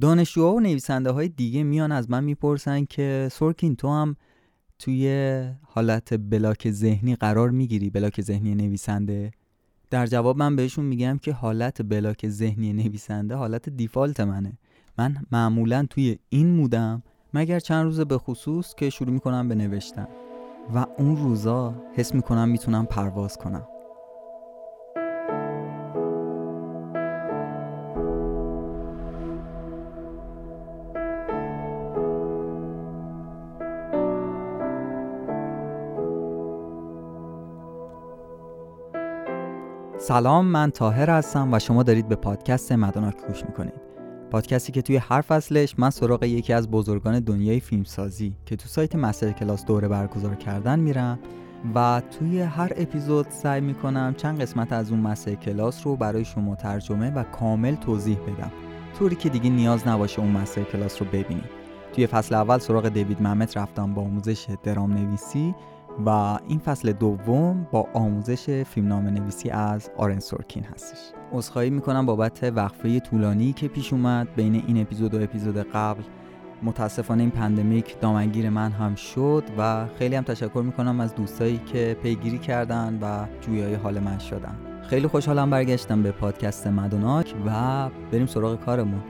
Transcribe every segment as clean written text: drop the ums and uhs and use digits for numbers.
دانشجوها و نویسنده های دیگه میان از من میپرسن که سورکین تو هم توی حالت بلاک ذهنی قرار میگیری، بلاک ذهنی نویسنده؟ در جواب من بهشون میگم که حالت بلاک ذهنی نویسنده حالت دیفالت منه. من معمولا توی این مودم مگر چند روز به خصوص که شروع میکنم به نوشتن و اون روزا حس میکنم میتونم پرواز کنم. سلام، من طاهر هستم و شما دارید به پادکست مدوناک گوش میکنید. پادکستی که توی هر فصلش من سراغ یکی از بزرگان دنیای فیلمسازی که تو سایت مستر کلاس دوره برگزار کردن میرم و توی هر اپیزود سعی میکنم چند قسمت از اون مستر کلاس رو برای شما ترجمه و کامل توضیح بدم، طوری که دیگه نیاز نباشه اون مستر کلاس رو ببینید. توی فصل اول سراغ دیوید ممت رفتم با آموزش درام نویسی و این فصل دوم با آموزش فیلمنامه نویسی از آرن سورکین هستش. عذرخواهی میکنم بابت وقفه طولانی که پیش اومد بین این اپیزود و اپیزود قبل. متاسفانه این پندمیک دامنگیر من هم شد و خیلی هم تشکر میکنم از دوستایی که پیگیری کردن و جویای حال من شدن. خیلی خوشحالم برگشتم به پادکست مدوناک و بریم سراغ کارمون.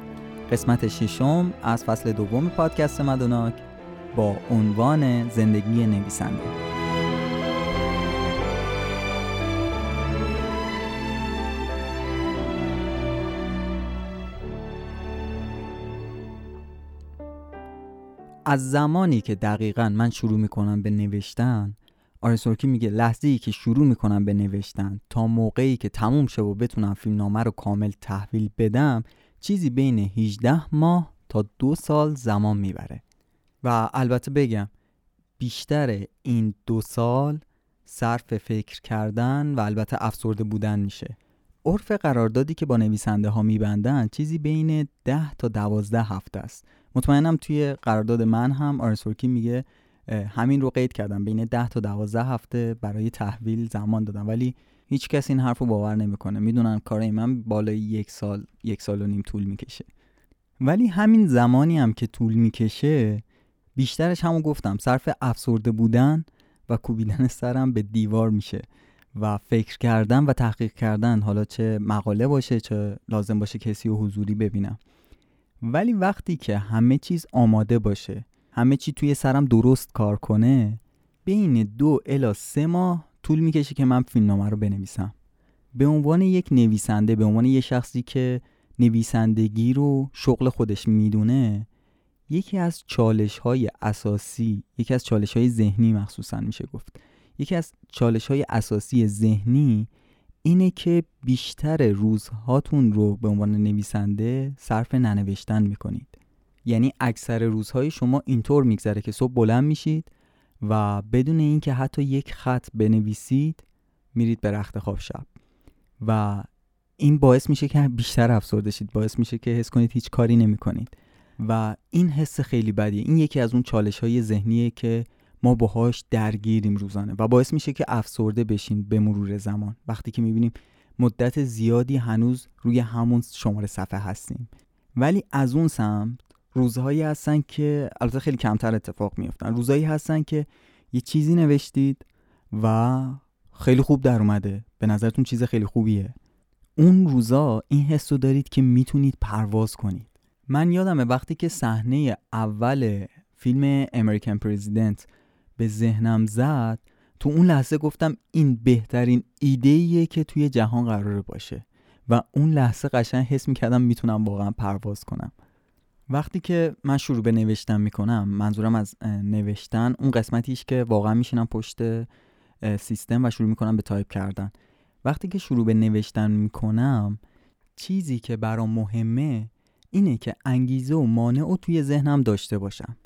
قسمت ششم از فصل دوم پادکست مدوناک با عنوان زندگی نویسنده. از زمانی که دقیقاً من شروع میکنم به نوشتن، آرن سورکین میگه لحظه‌ای که شروع میکنم به نوشتن تا موقعی که تموم شه و بتونم فیلمنامه رو کامل تحویل بدم، چیزی بین 18 ماه تا 2 سال زمان میبره. و البته بگم بیشتر این 2 سال صرف فکر کردن و البته افسرده بودن میشه. عرف قراردادی که با نویسنده ها میبندن چیزی بین 10 تا 12 هفته است. مطمئنم توی قرارداد من هم آرن سورکین میگه همین رو قید کردم، بین 10 تا 12 هفته برای تحویل زمان دادم، ولی هیچ کس این حرف رو باور نمیکنه. میدونم کارای من بالای 1 سال 1.5 سال طول میکشه، ولی همین زمانی هم که طول میکشه بیشترش همون گفتم صرف افسرده بودن و کوبیدن سرم به دیوار میشه و فکر کردن و تحقیق کردن، حالا چه مقاله باشه چه لازم باشه کسی رو حضوری ببینم. ولی وقتی که همه چیز آماده باشه، همه چی توی سرم درست کار کنه، بین 2 الی 3 ماه طول میکشه که من فیلمنامه رو بنویسم. به عنوان یک نویسنده، به عنوان یک شخصی که نویسندگی رو شغل خودش میدونه، یکی از چالش‌های اساسی، یکی از چالش‌های ذهنی مخصوصاً میشه گفت، یکی از چالش‌های اساسی ذهنی اینه که بیشتر روزهاتون رو به عنوان نویسنده صرف ننوشتن میکنید. یعنی اکثر روزهای شما اینطور میگذره که صبح بلند میشید و بدون اینکه حتی یک خط بنویسید میرید به رخت خواب شب، و این باعث میشه که بیشتر افسرده شید، باعث میشه که حس کنید هیچ کاری نمیکنید و این حس خیلی بدیه. این یکی از اون چالش‌های ذهنیه که ما باهاش درگیریم روزانه و باعث میشه که افسرده بشین به مرور زمان، وقتی که میبینیم مدت زیادی هنوز روی همون شماره صفحه هستیم. ولی از اون سمت روزهایی هستن که البته خیلی کمتر اتفاق میافتن، روزهایی هستن که یه چیزی نوشتید و خیلی خوب در اومده، به نظرتون چیز خیلی خوبیه، اون روزا این حس رو دارید که میتونید پرواز کنید. من یادمه وقتی که صحنه اول فیلم امریکن پرزیدنت به ذهنم زد، تو اون لحظه گفتم این بهترین ایده‌ایه که توی جهان قراره باشه و اون لحظه قشنگ حس می‌کردم میتونم واقعا پرواز کنم. وقتی که من شروع به نوشتن میکنم، منظورم از نوشتن اون قسمتیش که واقعا میشینم پشت سیستم و شروع میکنم به تایپ کردن، وقتی که شروع به نوشتن میکنم چیزی که برام مهمه اینه که انگیزه و مانعو توی ذهنم داشته باشم،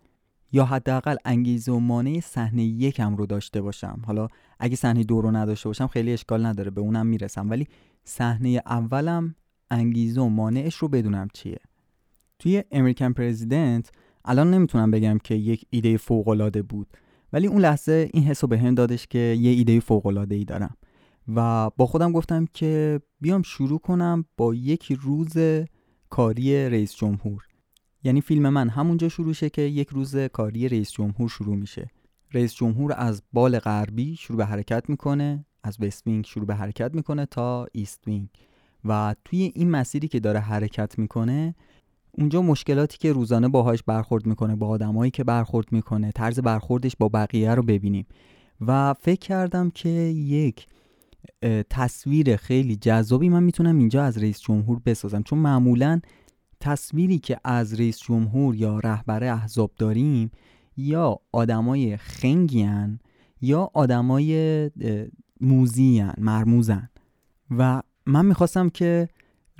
یا حداقل انگیزه و مانع صحنه یکم رو داشته باشم. حالا اگه صحنه 2 رو نداشته باشم خیلی اشکال نداره، به اونم میرسم، ولی صحنه اولم انگیزه و مانعش رو بدونم چیه. توی امریکن پرزیدنت الان نمیتونم بگم که یک ایده فوق‌العاده بود، ولی اون لحظه این حسو بهم دادش که یه ایده فوق‌العاده‌ای دارم و با خودم گفتم که بیام شروع کنم با یک روز کاری رئیس جمهور. یعنی فیلم من همونجا شروع شه که یک روز کاری رئیس جمهور شروع میشه. رئیس جمهور از بال غربی شروع به حرکت میکنه، از وست وینگ شروع به حرکت میکنه تا ایست وینگ، و توی این مسیری که داره حرکت میکنه اونجا مشکلاتی که روزانه باهاش برخورد میکنه، با آدمایی که برخورد میکنه، طرز برخوردش با بقیه رو ببینیم. و فکر کردم که یک تصویر خیلی جذابی من میتونم اینجا از رئیس جمهور بسازم، چون معمولاً تصویری که از رئیس جمهور یا رهبر احزاب داریم یا آدمای خنگین یا آدمای موزین، مرموزن، و من میخواستم که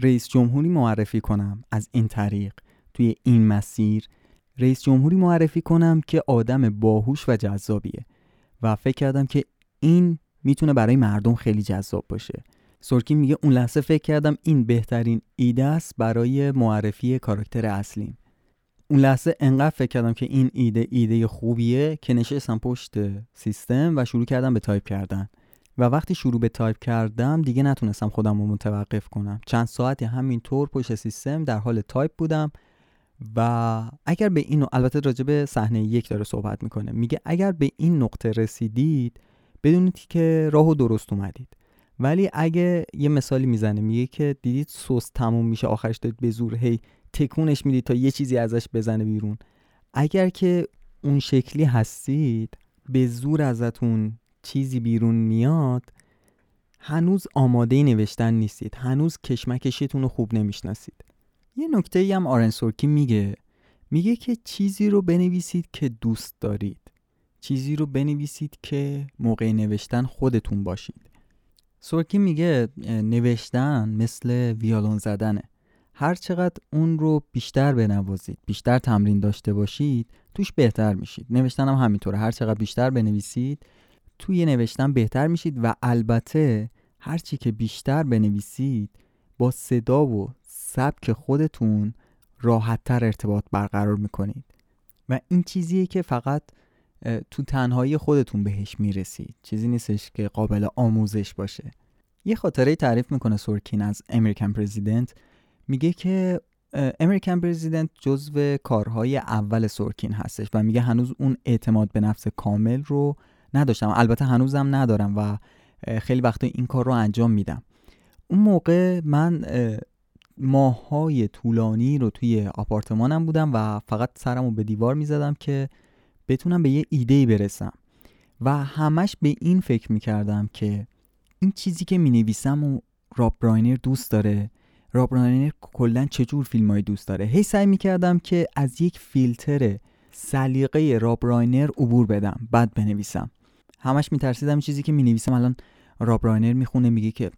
رئیس جمهوری معرفی کنم از این طریق، توی این مسیر رئیس جمهوری معرفی کنم که آدم باهوش و جذابیه، و فکر کردم که این میتونه برای مردم خیلی جذاب باشه. سورکین میگه اون لحظه فکر کردم این بهترین ایده است برای معرفی کاراکتر اصلیم. اون لحظه انقدر فکر کردم که این ایده خوبیه که نشستم پشت سیستم و شروع کردم به تایپ کردن، و وقتی شروع به تایپ کردم دیگه نتونستم خودم رو متوقف کنم. چند ساعتی همینطور پشت سیستم در حال تایپ بودم. و اگر به اینو، البته راجع به صحنه یک داره صحبت میکنه، میگه اگر به این نقطه رسیدید بدونید که راهو درست اومدید. ولی اگه یه مثالی میزنه، میگه که دیدید سس تموم میشه، آخرش دارید به زور هی تکونش میدید تا یه چیزی ازش بزنه بیرون. اگر که اون شکلی هستید، به زور ازتون چیزی بیرون میاد، هنوز آماده نوشتن نیستید، هنوز کشمکشتون رو خوب نمیشناسید. یه نکته ای هم آرن سورکین میگه که چیزی رو بنویسید که دوست دارید، چیزی رو بنویسید که موقع نوشتن خودتون باشید. سورکین میگه نوشتن مثل ویالون زدنه، هر چقدر اون رو بیشتر بنوازید، بیشتر تمرین داشته باشید، توش بهتر میشید. نوشتن هم همینطوره، هر چقدر بیشتر بنویسید توی نوشتن بهتر میشید، و البته هر چی که بیشتر بنویسید با صدا و سبک خودتون راحت‌تر ارتباط برقرار میکنید، و این چیزیه که فقط تو تنهایی خودتون بهش میرسید، چیزی نیستش که قابل آموزش باشه. یه خاطره تعریف میکنه سورکین از امریکن پرزیدنت. میگه که امریکن پرزیدنت جزو کارهای اول سورکین هستش، و میگه هنوز اون اعتماد به نفس کامل رو نداشتم، البته هنوزم ندارم و خیلی وقتا این کار رو انجام میدم. اون موقع من ماه‌های طولانی رو توی آپارتمانم بودم و فقط سرمو به دیوار میزدم که بتونم به یه ایده‌ای برسم، و همش به این فکر میکردم که این چیزی که مینویسم و راب راینر دوست داره، راب راینر کلاً چجور فیلمایی دوست داره. هی سعی میکردم که از یک فیلتر سلیقه راب راینر عبور بدم بعد بنویسم. همش میترسیدم چیزی که مینویسم، الان راب راینر میخونه میگه که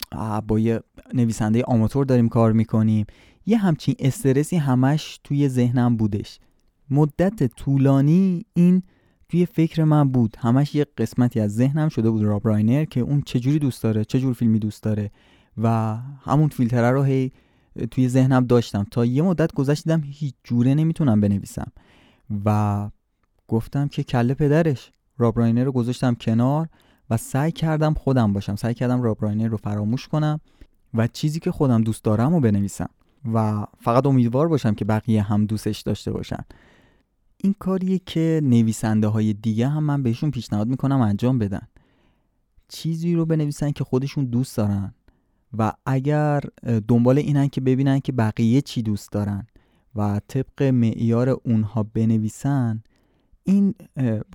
با یه نویسنده آماتور داریم کار میکنیم، یه همچین استرسی همش توی ذهنم بودش. مدت طولانی این توی فکر من بود، همش یه قسمتی از ذهنم شده بود راب راینر، که اون چجوری دوست داره، چجور فیلمی دوست داره، و همون فیلتره رو هی توی ذهنم داشتم. تا یه مدت گذشتم هیچ جوره نمیتونم بنویسم، و گفتم که کله پدرش، راب راینر رو گذاشتم کنار و سعی کردم خودم باشم، سعی کردم راب راینر رو فراموش کنم و چیزی که خودم دوست دارم رو بنویسم، و فقط امیدوار باشم که بقیه هم دوستش داشته باشن. این کاریه که نویسنده های دیگه هم من بهشون پیشنهاد میکنم انجام بدن، چیزی رو بنویسن که خودشون دوست دارن، و اگر دنبال اینن که ببینن که بقیه چی دوست دارن و طبق معیار اونها بنویسن، این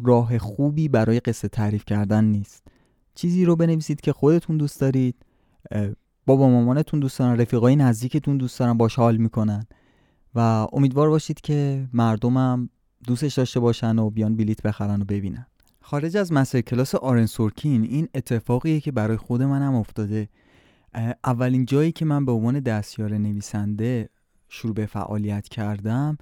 راه خوبی برای قصه تعریف کردن نیست. چیزی رو بنویسید که خودتون دوست دارید، بابا مامانتون دوست دارن، رفیقای نزدیکتون دوست دارن، باش حال میکنن، و امیدوار باشید که مردمم دوستش داشته باشن و بیان بلیت بخرن و ببینن. خارج از مستر کلاس آرن سورکین، این اتفاقیه که برای خود منم افتاده. اولین جایی که من به عنوان دستیار نویسنده شروع به فعالیت کردم،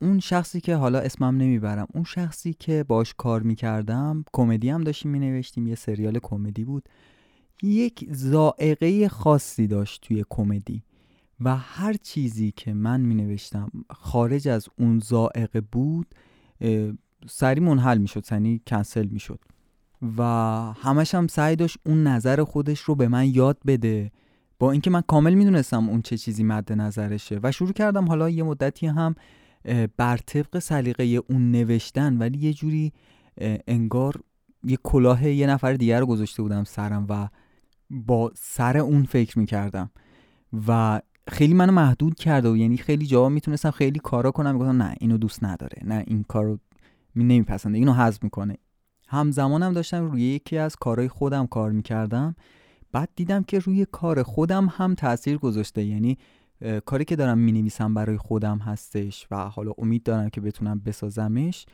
اون شخصی که حالا اسمم نمیبرم، اون شخصی که باش کار میکردم، کمدی هم داشتیم مینوشتیم، یه سریال کمدی بود، یک ذائقه خاصی داشت توی کمدی، و هر چیزی که من مینوشتم خارج از اون ذائقه بود سریع منحل میشد، یعنی کنسل میشد، و همش هم سعی داشت اون نظر خودش رو به من یاد بده، با اینکه من کامل میدونستم اون چه چیزی مد نظرشه و شروع کردم حالا یه مدتی هم بر طبق سلیقه اون نوشتن، ولی یه جوری انگار یه کلاه یه نفر دیگر رو گذاشته بودم سرم و با سر اون فکر میکردم و خیلی منو محدود کرده و یعنی خیلی جواب میتونستم خیلی کارا کنم، میگفتم نه اینو دوست نداره، نه این کارو نمیپسنده، اینو حذف میکنه. همزمانم داشتم روی یکی از کارهای خودم کار میکردم، بعد دیدم که روی کار خودم هم تاثیر گذاشته، یعنی کاری که دارم مینویسم برای خودم هستش و حالا امید دارم که بتونم بسازمش،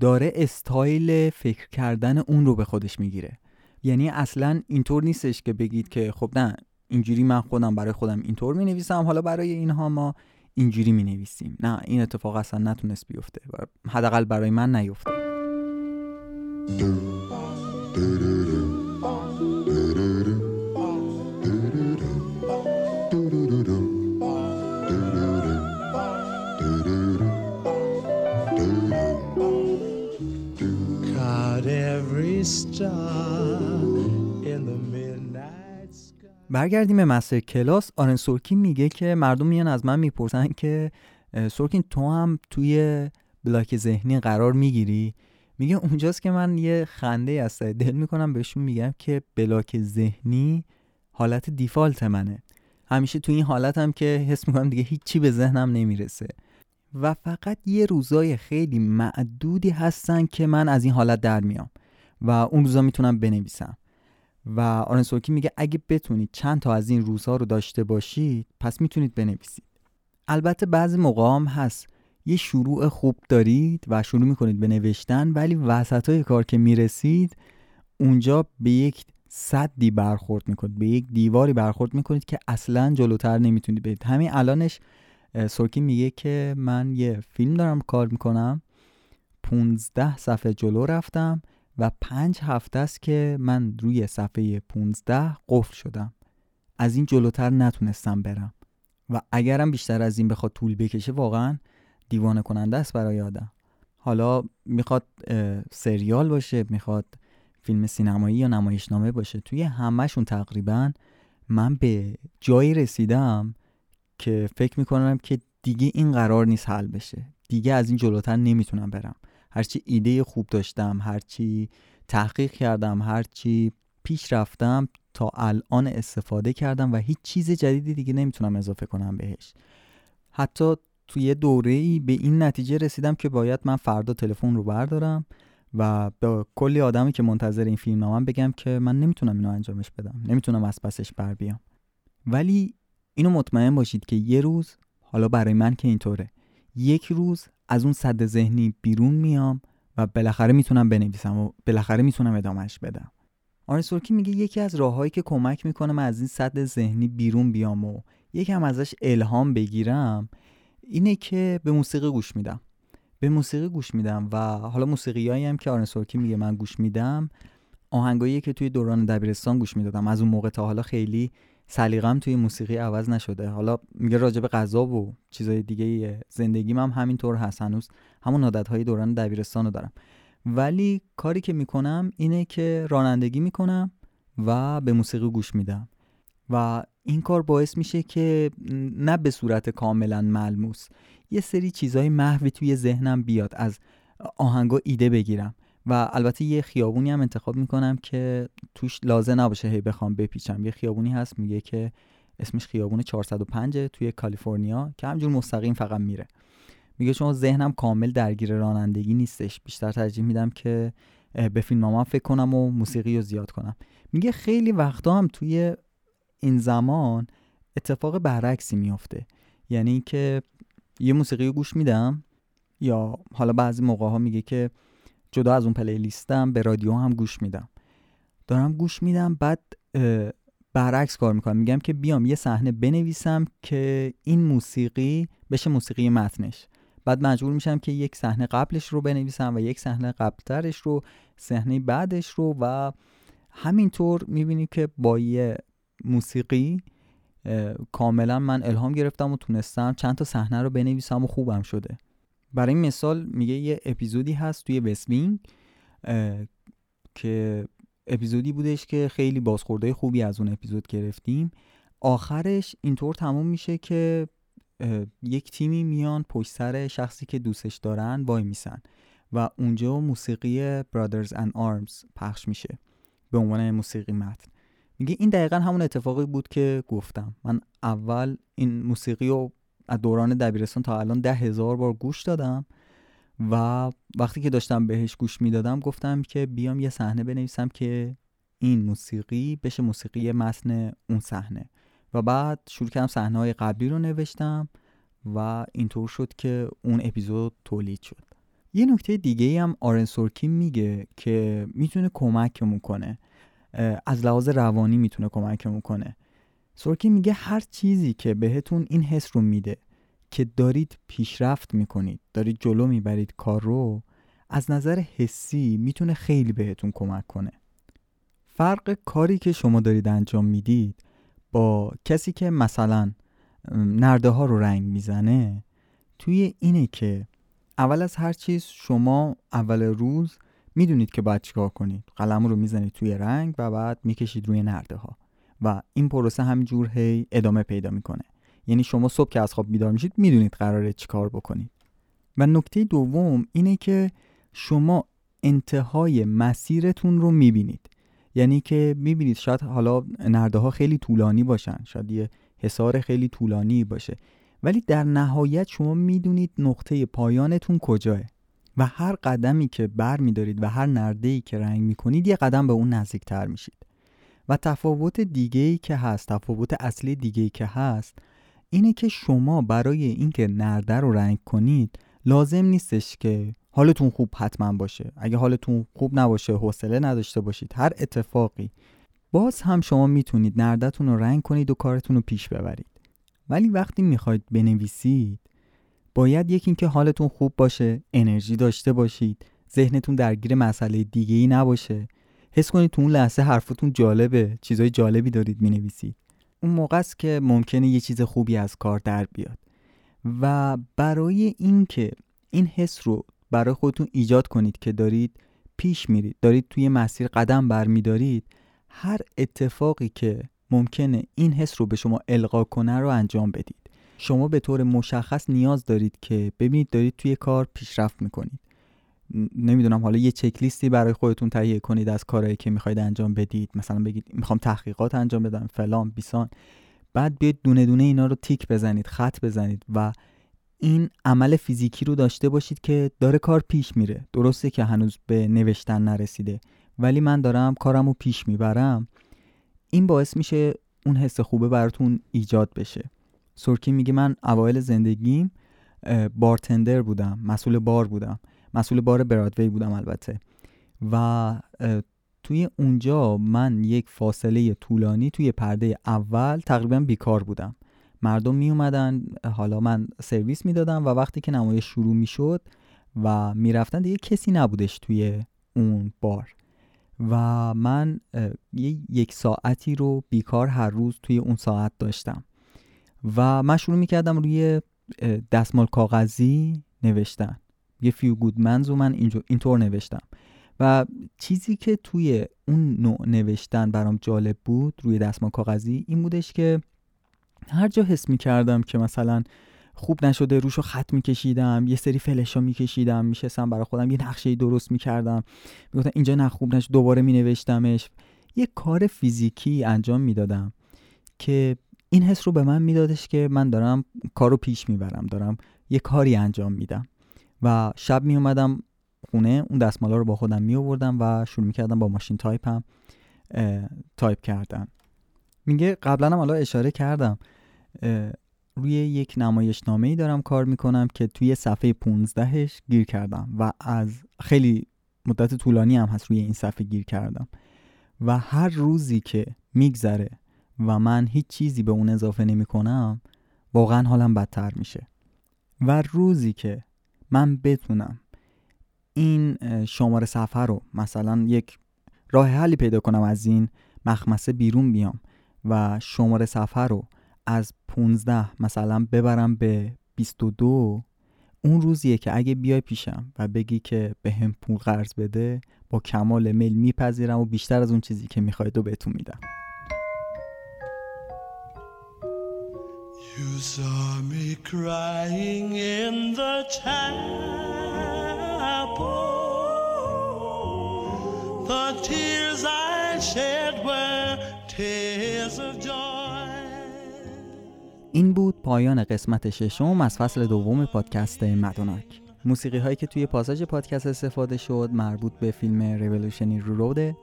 داره استایل فکر کردن اون رو به خودش میگیره. یعنی اصلا اینطور نیستش که بگید که خب نه اینجوری من خودم برای خودم اینطور مینویسم، حالا برای اینها ما اینجوری مینویسیم. نه، این اتفاق اصلا نتونست بیفته، حداقل برای من نیفته. برگردیم به مستر کلاس. آرن سورکین میگه که مردم میان از من میپرسن که سورکین تو هم توی بلاک ذهنی قرار میگیری؟ میگه اونجاست که من یه خنده از ته دل میکنم بهشون میگم که بلاک ذهنی حالت دیفالت منه، همیشه توی این حالت هم که حس میکنم دیگه هیچی به ذهنم نمیرسه و فقط یه روزای خیلی معدودی هستن که من از این حالت در میام و اون روزا میتونم بنویسم. و آرن سورکین میگه اگه بتونید چند تا از این روزها رو داشته باشید پس میتونید بنویسید. البته بعضی موقع هم هست یه شروع خوب دارید و شروع میکنید به نوشتن، ولی وسطای کار که میرسید اونجا به یک سدی برخورد میکنید، به یک دیواری برخورد میکنید که اصلا جلوتر نمیتونید برید. همین الانش سورکین میگه که من یه فیلم دارم کار میکنم، 15 صفحه جلو رفتم و 5 هفته است که من روی صفحه 15 قفل شدم، از این جلوتر نتونستم برم و اگرم بیشتر از این بخواد طول بکشه واقعا دیوانه کننده است برای آدم. حالا میخواد سریال باشه، میخواد فیلم سینمایی یا نمایشنامه باشه، توی همه‌شون تقریبا من به جایی رسیدم که فکر میکنم که دیگه این قرار نیست حل بشه، دیگه از این جلوتر نمیتونم برم. هرچی ایده خوب داشتم، هرچی تحقیق کردم، هرچی پیش رفتم تا الان استفاده کردم و هیچ چیز جدیدی دیگه نمیتونم اضافه کنم بهش. حتی توی دوره‌ای به این نتیجه رسیدم که باید من فردا تلفن رو بردارم و به کلی آدمی که منتظر این فیلم نامم بگم که من نمیتونم اینو انجامش بدم، نمیتونم از پسش بر بیام. ولی اینو مطمئن باشید که یه روز، حالا برای من که اینطوره، یک روز از اون سد ذهنی بیرون میام و بالاخره میتونم بنویسم و بالاخره میتونم ادامهش بدم. آرن سورکین میگه یکی از راههایی که کمک میکنه من از این سد ذهنی بیرون بیام و یکم ازش الهام بگیرم اینه که به موسیقی گوش میدم. به موسیقی گوش میدم و حالا موسیقیایی هم که آرن سورکین میگه من گوش میدم، آهنگایی که توی دوران دبیرستان گوش میدادم، از اون موقع تا حالا خیلی سلیقه‌م توی موسیقی عوض نشده. حالا میگه راجب غذا و چیزای دیگه زندگیم هم همینطور هست، هنوز همون عادتهای دوران دبیرستان رو دارم. ولی کاری که میکنم اینه که رانندگی میکنم و به موسیقی گوش میدم و این کار باعث میشه که نه به صورت کاملا ملموس یه سری چیزای محو توی ذهنم بیاد، از آهنگا ایده بگیرم و البته یه خیابونی هم انتخاب میکنم که توش لازم نباشه هی بخوام بپیچم. یه خیابونی هست میگه که اسمش خیابون 405 توی کالیفرنیا که همجور مستقیم فقط میره. میگه چون ذهنم کامل درگیر رانندگی نیستش، بیشتر ترجیح میدم که به فیلمنامه فکر کنم و موسیقی رو زیاد کنم. میگه خیلی وقتا هم توی این زمان اتفاق برعکسی میفته، یعنی که یه موسیقی رو گوش میدم یا حالا بعضی موقع‌ها میگه که جدا از اون پلیلیستم به رادیو هم گوش میدم، دارم گوش میدم، بعد برعکس کار میکنم، میگم که بیام یه صحنه بنویسم که این موسیقی بشه موسیقی متنش، بعد مجبور میشم که یک صحنه قبلش رو بنویسم و یک صحنه قبلترش رو، صحنه بعدش رو و همینطور میبینی که با یه موسیقی کاملا من الهام گرفتم و تونستم چند تا صحنه رو بنویسم و خوبم شده. برای مثال میگه یه اپیزودی هست توی وست وینگ که اپیزودی بودش که خیلی بازخوردهای خوبی از اون اپیزود گرفتیم. آخرش اینطور تموم میشه که یک تیمی میان پشت سر شخصی که دوستش دارن وای میسن و اونجا موسیقی Brothers and Arms پخش میشه به عنوان موسیقی متن. میگه این دقیقا همون اتفاقی بود که گفتم. من اول این موسیقی رو از دوران دبیرستان تا الان 10,000 بار گوش دادم و وقتی که داشتم بهش گوش میدادم گفتم که بیام یه صحنه بنویسم که این موسیقی بشه موسیقی متن اون صحنه و بعد شروع کردم صحنه‌های قبلی رو نوشتم و اینطور شد که اون اپیزود تولید شد. یه نکته دیگه هم آرن سورکین میگه که میتونه کمکمون کنه، از لحاظ روانی میتونه کمکمون کنه. سورکین میگه هر چیزی که بهتون این حس رو میده که دارید پیشرفت میکنید، دارید جلو میبرید کار رو، از نظر حسی میتونه خیلی بهتون کمک کنه. فرق کاری که شما دارید انجام میدید با کسی که مثلا نرده ها رو رنگ میزنه توی اینه که اول از هر چیز شما اول روز میدونید که باید چیکار کنید. قلم رو میزنید توی رنگ و بعد میکشید روی نرده ها و این پروسه همینجور هی ادامه پیدا میکنه. یعنی شما صبح که از خواب بیدار میشید میدونید قراره چیکار بکنید. و نکته دوم اینه که شما انتهای مسیرتون رو میبینید. یعنی که میبینید شاید حالا نرده ها خیلی طولانی باشن، شاید یه حصار خیلی طولانی باشه، ولی در نهایت شما میدونید نقطه پایانتون کجاه و هر قدمی که بر میدارید و هر نرده‌ای که رنگ میکنید یه قدم به اون نزدیکتر میشید. و تفاوت اصلی دیگه‌ای که هست اینه که شما برای اینکه نرده رو رنگ کنید لازم نیستش که حالتون خوب حتما باشه. اگه حالتون خوب نباشه، حوصله نداشته باشید، هر اتفاقی، باز هم شما میتونید نرده‌تون رو رنگ کنید و کارتون رو پیش ببرید. ولی وقتی میخواید بنویسید باید یکی اینکه حالتون خوب باشه، انرژی داشته باشید، ذهنتون درگیر مسئله دیگه‌ای نباشه، حس کنید تو اون لحظه حرفتون جالبه، چیزای جالبی دارید مینویسید. اون موقع است که ممکنه یه چیز خوبی از کار در بیاد. و برای اینکه این حس رو برای خودتون ایجاد کنید که دارید پیش میرید، دارید توی مسیر قدم برمیدارید، هر اتفاقی که ممکنه این حس رو به شما القا کنه رو انجام بدید. شما به طور مشخص نیاز دارید که ببینید دارید توی کار پیشرفت میکنید. نمیدونم حالا یه چک لیستی برای خودتون تهیه کنید از کارهایی که میخواید انجام بدید. مثلا بگید میخوام تحقیقات انجام بدم، فلان، بیسان. بعد بیاید دونه دونه اینا رو تیک بزنید، خط بزنید و این عمل فیزیکی رو داشته باشید که داره کار پیش میره. درسته که هنوز به نوشتن نرسیده، ولی من دارم کارمو پیش میبرم. این باعث میشه اون حس خوبه براتون ایجاد بشه. سورکین میگه من اوایل زندگیم بارتندر بودم، مسئول بار برادوی بودم البته، و توی اونجا من یک فاصله طولانی توی پرده اول تقریبا بیکار بودم. مردم می اومدن، حالا من سرویس میدادم و وقتی که نمایش شروع میشد و میرفتن دیگه کسی نبودش توی اون بار و من یک ساعتی رو بیکار هر روز توی اون ساعت داشتم و من شروع میکردم روی دستمال کاغذی نوشتن. یه فیو گودمنز رو من اینطور نوشتم و چیزی که توی اون نوع نوشتن برام جالب بود روی دستمال کاغذی این بودش که هر جا حس میکردم که مثلا خوب نشده روشو خط میکشیدم، یه سری فلشا میکشیدم، میشستم برای خودم یه نقشه‌ای درست میکردم، میگفتم اینجا نه خوب نشد، دوباره مینوشتمش. یه کار فیزیکی انجام میدادم که این حس رو به من میدادش که من دارم کارو پیش میبرم، دارم یه کاری انجام میدم. و شب میومدم خونه، اون دستمالا رو با خودم میآوردم و شروع میکردم با ماشین تایپم تایپ کردن. میگه قبلا هم حالا اشاره کردم روی یک نمایشنامه‌ای دارم کار میکنم که توی صفحه 15ش گیر کردم و از خیلی مدت طولانی هم هست روی این صفحه گیر کردم و هر روزی که میگذره و من هیچ چیزی به اون اضافه نمی کنم واقعا حالم بدتر میشه. و روزی که من بتونم این شماره صفحه رو مثلا یک راه حلی پیدا کنم، از این مخمسه بیرون بیام و شماره صفحه رو از 15 مثلا ببرم به 22، اون روزیه که اگه بیای پیشم و بگی که به هم پول قرض بده، با کمال میل میپذیرم و بیشتر از اون چیزی که میخواید رو بهتون میدم. You saw me crying in the chapel. The tears I shed were tears of joy. این بود پایان قسمت ششم از فصل دوم پادکست مدوناک. موسیقی هایی که توی پاساژ پادکست استفاده شد مربوط به فیلم ریولوشنی رو روده.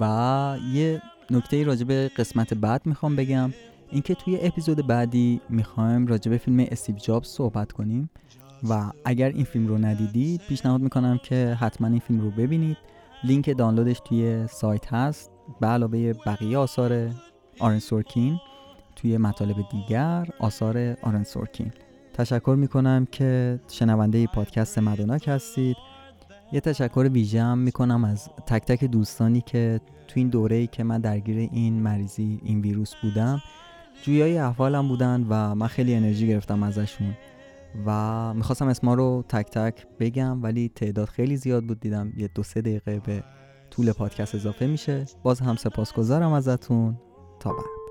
و یه نکته راجب قسمت بعد میخوام بگم، اینکه توی اپیزود بعدی میخوایم راجع به فیلم استیو جابز صحبت کنیم و اگر این فیلم رو ندیدید پیشنهاد میکنم که حتما این فیلم رو ببینید. لینک دانلودش توی سایت هست به علاوه بقیه آثار آرن سورکین. توی مطالب دیگر آثار آرن سورکین. تشکر میکنم که شنونده پادکست مدوناک هستید. یه تشکر ویژه هم میکنم از تک تک دوستانی که توی این دوره‌ای که من درگیر این مریضی، این ویروس بودم، جویای احوالم بودن و من خیلی انرژی گرفتم ازشون و میخواستم اسما رو تک تک بگم ولی تعداد خیلی زیاد بود. دیدم یه 2-3 دقیقه به طول پادکست اضافه میشه. باز هم سپاسگزارم ازتون. تا بعد.